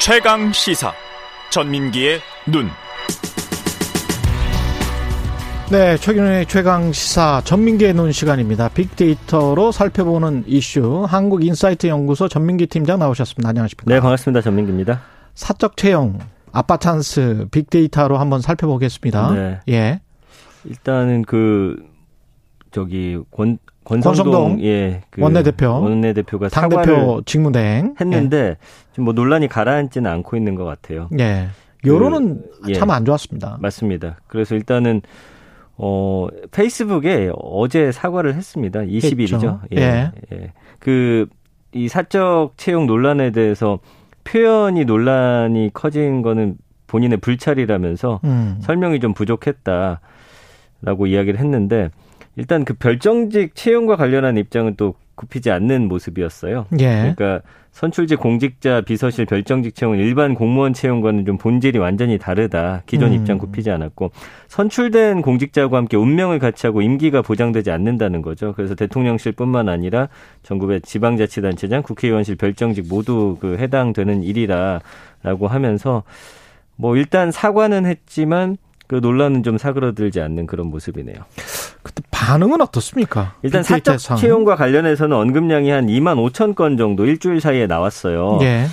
최강 시사 전민기의 눈. 네, 최근의 최강 시사 전민기의 눈 시간입니다. 빅데이터로 살펴보는 이슈, 한국인사이트 연구소 전민기 팀장 나오셨습니다. 안녕하십니까? 네, 반갑습니다. 전민기입니다. 사적 채용, 아빠 찬스, 빅데이터로 한번 살펴보겠습니다. 네. 예. 일단은 권성동 예, 그 원내대표가 당대표 직무대행 했는데 지금 뭐 논란이 가라앉지는 않고 있는 것 같아요. 예, 여론은 참 안 좋았습니다. 맞습니다. 그래서 일단은 페이스북에 어제 사과를 했습니다. 20일이죠. 예, 예. 그 이 사적 채용 논란에 대해서 표현이 논란이 커진 거는 본인의 불찰이라면서 설명이 좀 부족했다라고 이야기를 했는데. 일단 그 별정직 채용과 관련한 입장은 또 굽히지 않는 모습이었어요. 예. 그러니까 선출직 공직자 비서실 별정직 채용은 일반 공무원 채용과는 좀 본질이 완전히 다르다. 기존 입장 굽히지 않았고 선출된 공직자와 함께 운명을 같이 하고 임기가 보장되지 않는다는 거죠. 그래서 대통령실뿐만 아니라 전국의 지방자치단체장, 국회의원실 별정직 모두 그 해당되는 일이라고 하면서 뭐 일단 사과는 했지만 그 논란은 좀 사그러들지 않는 그런 모습이네요. 그때 반응은 어떻습니까? 일단 사적 채용과 관련해서는 언급량이 한 25,000건 정도 일주일 사이에 나왔어요. 예.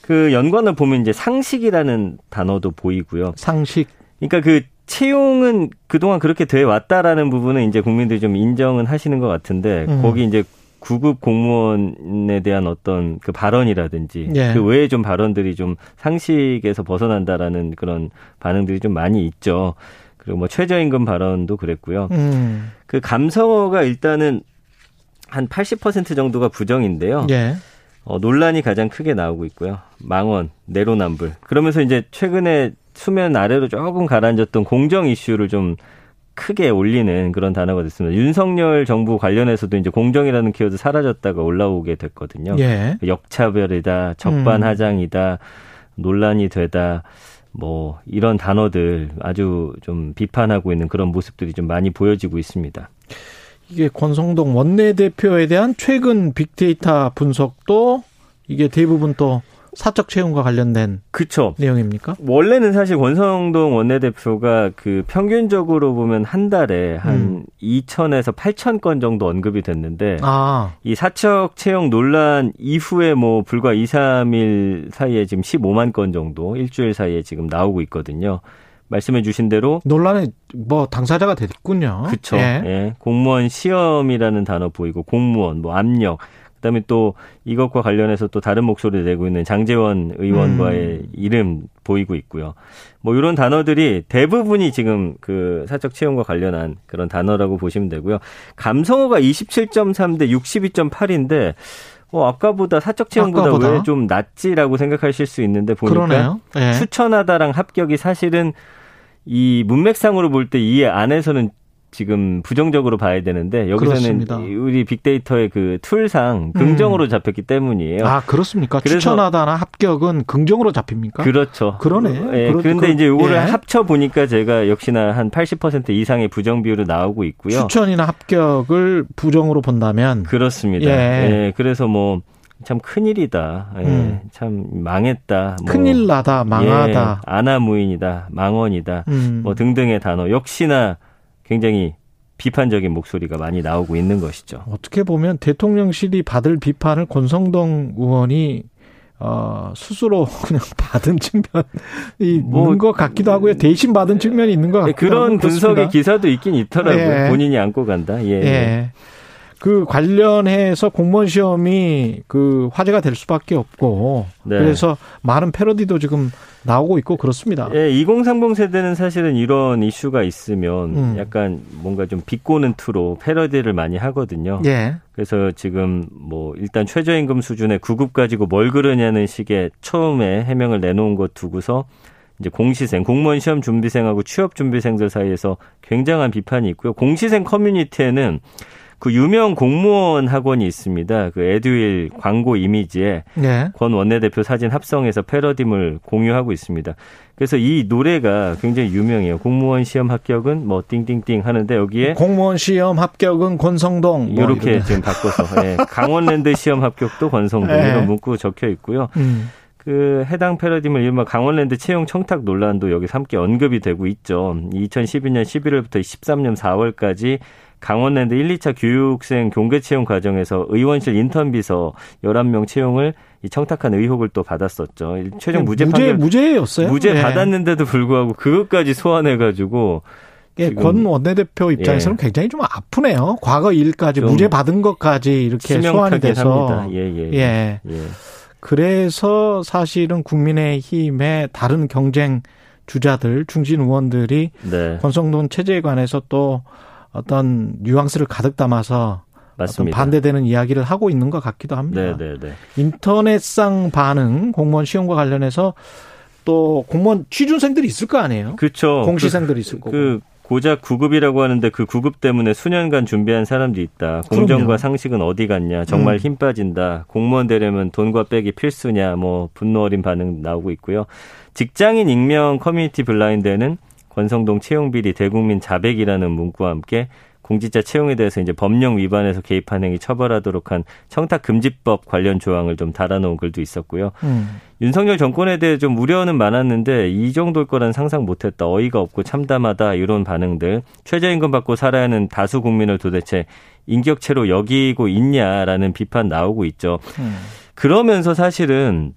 그 연관을 보면 이제 상식이라는 단어도 보이고요. 상식. 그러니까 그 채용은 그동안 그렇게 돼 왔다라는 부분은 이제 국민들이 좀 인정은 하시는 것 같은데 거기 이제 구급 공무원에 대한 어떤 그 발언이라든지 예. 그 외에 좀 발언들이 좀 상식에서 벗어난다라는 그런 반응들이 좀 많이 있죠. 그리고 뭐 최저임금 발언도 그랬고요. 그 감성어가 일단은 한 80% 정도가 부정인데요. 예. 논란이 가장 크게 나오고 있고요. 망언, 내로남불. 그러면서 이제 최근에 수면 아래로 조금 가라앉았던 공정 이슈를 좀 크게 올리는 그런 단어가 됐습니다. 윤석열 정부 관련해서도 이제 공정이라는 키워드 사라졌다가 올라오게 됐거든요. 예. 역차별이다, 적반하장이다, 논란이 되다, 뭐 이런 단어들 아주 좀 비판하고 있는 그런 모습들이 좀 많이 보여지고 있습니다. 이게 권성동 원내대표에 대한 최근 빅데이터 분석도 이게 대부분 또 사적 채용과 관련된 그쵸. 내용입니까? 원래는 사실 권성동 원내대표가 그 평균적으로 보면 한 달에 한 2,000에서 8,000건 정도 언급이 됐는데 이 사적 채용 논란 이후에 뭐 불과 2, 3일 사이에 지금 15만 건 정도 일주일 사이에 지금 나오고 있거든요. 말씀해 주신 대로 논란의 뭐 당사자가 됐군요. 그렇죠. 예. 예. 공무원 시험이라는 단어 보이고 공무원 뭐 압력 그다음에 또 이것과 관련해서 또 다른 목소리를 내고 있는 장재원 의원과의 이름 보이고 있고요. 뭐 이런 단어들이 대부분이 지금 그 사적 채용과 관련한 그런 단어라고 보시면 되고요. 감성어가 27.3 대 62.8인데 아까보다 사적 채용보다 왜 좀 낮지라고 생각하실 수 있는데 보니까 예. 추천하다랑 합격이 사실은 이 문맥상으로 볼 때 이 안에서는 지금 부정적으로 봐야 되는데 여기서는 그렇습니다. 우리 빅데이터의 그 툴상 긍정으로 잡혔기 때문이에요. 아 그렇습니까? 추천하다나 합격은 긍정으로 잡힙니까? 그렇죠. 그러네. 예, 그런데 이제 이거를 합쳐 보니까 제가 역시나 한 80% 이상의 부정 비율이 나오고 있고요. 추천이나 합격을 부정으로 본다면 그렇습니다. 예. 예, 그래서 뭐. 참 큰일이다. 예, 참 망했다. 뭐, 큰일 나다. 망하다. 예, 아나무인이다. 망언이다. 뭐 등등의 단어. 역시나 굉장히 비판적인 목소리가 많이 나오고 있는 것이죠. 어떻게 보면 대통령실이 받을 비판을 권성동 의원이 스스로 그냥 받은 측면이 있는 것 같기도 하고요. 대신 받은 측면이 있는 것 같기도 하고 그런 분석의 그렇습니다. 기사도 있긴 있더라고요. 예. 본인이 안고 간다. 예. 예. 그 관련해서 공무원 시험이 그 화제가 될 수밖에 없고 네. 그래서 많은 패러디도 지금 나오고 있고 그렇습니다. 예, 2030 세대는 사실은 이런 이슈가 있으면 약간 뭔가 좀 비꼬는 투로 패러디를 많이 하거든요. 예. 그래서 지금 뭐 일단 최저임금 수준의 9급 가지고 뭘 그러냐는 식의 처음에 해명을 내놓은 것 두고서 이제 공시생, 공무원 시험 준비생하고 취업 준비생들 사이에서 굉장한 비판이 있고요. 공시생 커뮤니티에는 그 유명 공무원 학원이 있습니다. 그 에듀윌 광고 이미지에 네. 권 원내대표 사진 합성해서 패러디물 공유하고 있습니다. 그래서 이 노래가 굉장히 유명해요. 공무원 시험 합격은 뭐 띵띵띵 하는데 여기에 공무원 시험 합격은 권성동 뭐 이렇게 지금 바꿔서 네. 강원랜드 시험 합격도 권성동 네. 이런 문구 적혀 있고요. 그 해당 패러디임을 이른바 강원랜드 채용 청탁 논란도 여기서 함께 언급이 되고 있죠. 2012년 11월부터 13년 4월까지 강원랜드 1, 2차 교육생 교계 채용 과정에서 의원실 인턴 비서 11명 채용을 이 청탁한 의혹을 또 받았었죠. 최종 무죄 판결. 무죄였어요? 무죄 네. 받았는데도 불구하고 그것까지 소환해가지고. 예, 권 원내대표 입장에서는 예. 굉장히 좀 아프네요. 과거 일까지 무죄 받은 것까지 이렇게 소환이 돼서. 예예. 예. 예. 그래서 사실은 국민의힘의 다른 경쟁 주자들, 중진 의원들이 네. 권성동 체제에 관해서 또 어떤 뉘앙스를 가득 담아서 어떤 반대되는 이야기를 하고 있는 것 같기도 합니다. 네네네. 인터넷상 반응, 공무원 시험과 관련해서 또 공무원 취준생들이 있을 거 아니에요? 그렇죠. 공시생들이 있을 거고. 고작 구급이라고 하는데 그 구급 때문에 수년간 준비한 사람도 있다. 공정과 그럼요. 상식은 어디 갔냐. 정말 힘 빠진다. 공무원 되려면 돈과 빽이 필수냐. 뭐 분노 어린 반응 나오고 있고요. 직장인 익명 커뮤니티 블라인드에는 권성동 채용 비리 대국민 자백이라는 문구와 함께 공직자 채용에 대해서 이제 법령 위반에서 개입한 행위 처벌하도록 한 청탁금지법 관련 조항을 좀 달아놓은 글도 있었고요. 윤석열 정권에 대해 좀 우려는 많았는데 이 정도일 거란 상상 못했다. 어이가 없고 참담하다 이런 반응들. 최저임금 받고 살아야 하는 다수 국민을 도대체 인격체로 여기고 있냐라는 비판 나오고 있죠. 그러면서 사실은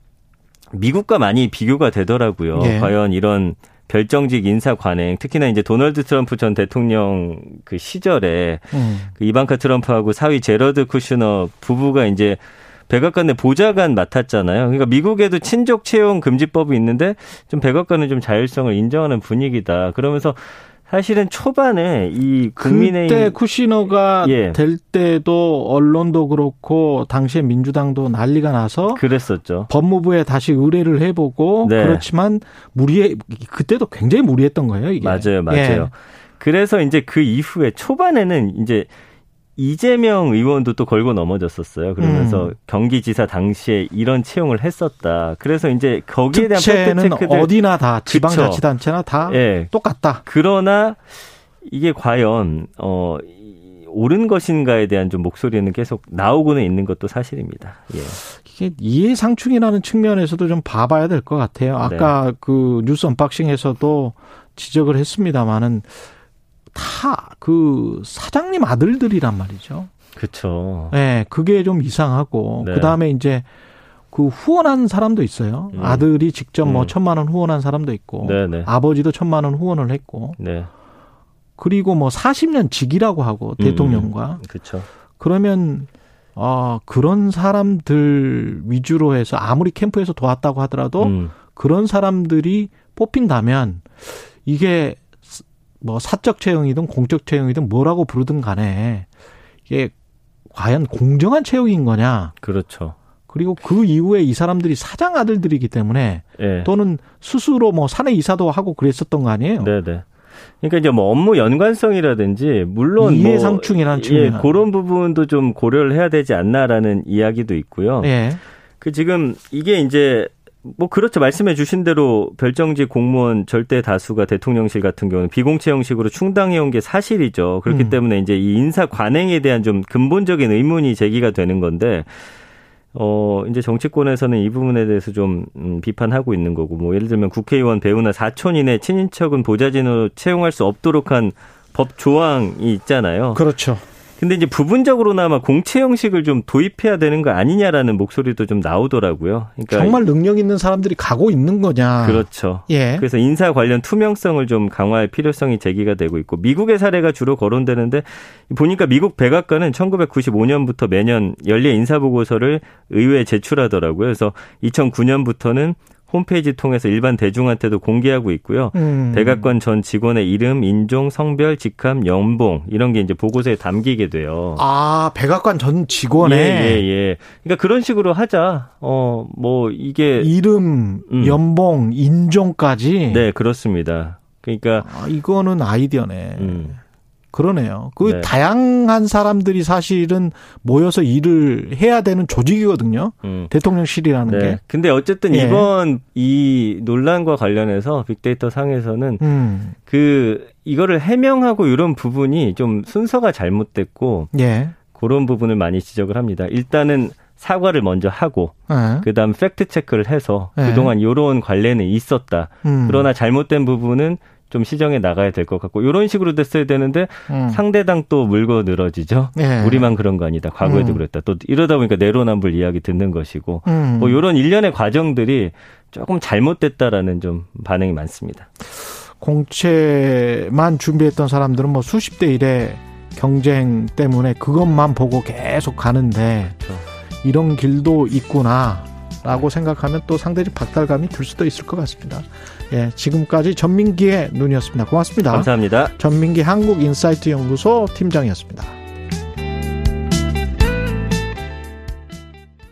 미국과 많이 비교가 되더라고요. 예. 과연 이런 별정직 인사 관행, 특히나 이제 도널드 트럼프 전 대통령 그 시절에 그 이반카 트럼프하고 사위 제러드 쿠슈너 부부가 이제 백악관의 보좌관 맡았잖아요. 그러니까 미국에도 친족 채용 금지법이 있는데 좀 백악관은 좀 자율성을 인정하는 분위기다. 그러면서 사실은 초반에 이 국민의힘 그때 쿠시너가 예. 될 때도 언론도 그렇고 당시에 민주당도 난리가 나서 그랬었죠. 법무부에 다시 의뢰를 해보고 네. 그렇지만 그때도 굉장히 무리했던 거예요. 이게. 맞아요. 예. 그래서 이제 그 이후에 초반에는 이제 이재명 의원도 또 걸고 넘어졌었어요. 그러면서 경기지사 당시에 이런 채용을 했었다. 그래서 이제 거기에 대한 팩트체크는 어디나 다 지방자치단체나 다 예. 똑같다. 그러나 이게 과연 옳은 것인가에 대한 좀 목소리는 계속 나오고는 있는 것도 사실입니다. 예. 이게 이해상충이라는 측면에서도 좀 봐봐야 될 것 같아요. 아까 네. 그 뉴스 언박싱에서도 지적을 했습니다마는 다 그 사장님 아들들이란 말이죠. 그렇죠. 네, 그게 좀 이상하고 네. 그다음에 이제 그 후원한 사람도 있어요. 아들이 직접 뭐 1,000만 원 후원한 사람도 있고 네네. 아버지도 1,000만 원 후원을 했고 네. 그리고 뭐 40년 직이라고 하고 대통령과 그렇죠. 그러면 그런 사람들 위주로 해서 아무리 캠프에서 도왔다고 하더라도 그런 사람들이 뽑힌다면 이게 뭐 사적 채용이든 공적 채용이든 뭐라고 부르든 간에 이게 과연 공정한 채용인 거냐. 그렇죠. 그리고 그 이후에 이 사람들이 사장 아들들이기 때문에 네. 또는 스스로 뭐 사내 이사도 하고 그랬었던 거 아니에요. 네네. 그러니까 이제 뭐 업무 연관성이라든지 물론 이해상충이라는 측면 예, 그런 부분도 좀 고려를 해야 되지 않나라는 이야기도 있고요. 네. 그 지금 이게 이제. 뭐 그렇죠. 말씀해 주신 대로 별정직 공무원 절대 다수가 대통령실 같은 경우는 비공채형식으로 충당해온 게 사실이죠. 그렇기 때문에 이제 이 인사 관행에 대한 좀 근본적인 의문이 제기가 되는 건데 이제 정치권에서는 이 부분에 대해서 좀 비판하고 있는 거고 뭐 예를 들면 국회의원 배우나 사촌인의 친인척은 보좌진으로 채용할 수 없도록 한 법 조항이 있잖아요. 그렇죠. 근데 이제 부분적으로나마 공채 형식을 좀 도입해야 되는 거 아니냐라는 목소리도 좀 나오더라고요. 그러니까 정말 능력 있는 사람들이 가고 있는 거냐. 그렇죠. 예. 그래서 인사 관련 투명성을 좀 강화할 필요성이 제기가 되고 있고 미국의 사례가 주로 거론되는데 보니까 미국 백악관은 1995년부터 매년 연례 인사보고서를 의회에 제출하더라고요. 그래서 2009년부터는 홈페이지 통해서 일반 대중한테도 공개하고 있고요. 백악관 전 직원의 이름, 인종, 성별, 직함, 연봉 이런 게 이제 보고서에 담기게 돼요. 아, 백악관 전 직원의 예. 그러니까 그런 식으로 하자. 뭐 이게 이름, 연봉, 인종까지. 네, 그렇습니다. 그러니까 이거는 아이디어네. 그러네요. 그 네. 다양한 사람들이 사실은 모여서 일을 해야 되는 조직이거든요. 대통령실이라는 네. 게. 근데 어쨌든 예. 이번 이 논란과 관련해서 빅데이터 상에서는 이거를 해명하고 이런 부분이 좀 순서가 잘못됐고 예. 그런 부분을 많이 지적을 합니다. 일단은 사과를 먼저 하고 그다음 팩트체크를 해서 그동안 이런 관례는 있었다. 그러나 잘못된 부분은 좀 시정해 나가야 될 것 같고 이런 식으로 됐어야 되는데 상대당 또 물고 늘어지죠. 예. 우리만 그런 거 아니다. 과거에도 그랬다. 또 이러다 보니까 내로남불 이야기 듣는 것이고 뭐 이런 일련의 과정들이 조금 잘못됐다라는 좀 반응이 많습니다. 공채만 준비했던 사람들은 뭐 수십 대 1의 경쟁 때문에 그것만 보고 계속 가는데 그렇죠. 이런 길도 있구나라고 생각하면 또 상대적 박탈감이 들 수도 있을 것 같습니다. 예, 지금까지 전민기의 눈이었습니다. 고맙습니다. 감사합니다. 전민기 한국인사이트 연구소 팀장이었습니다.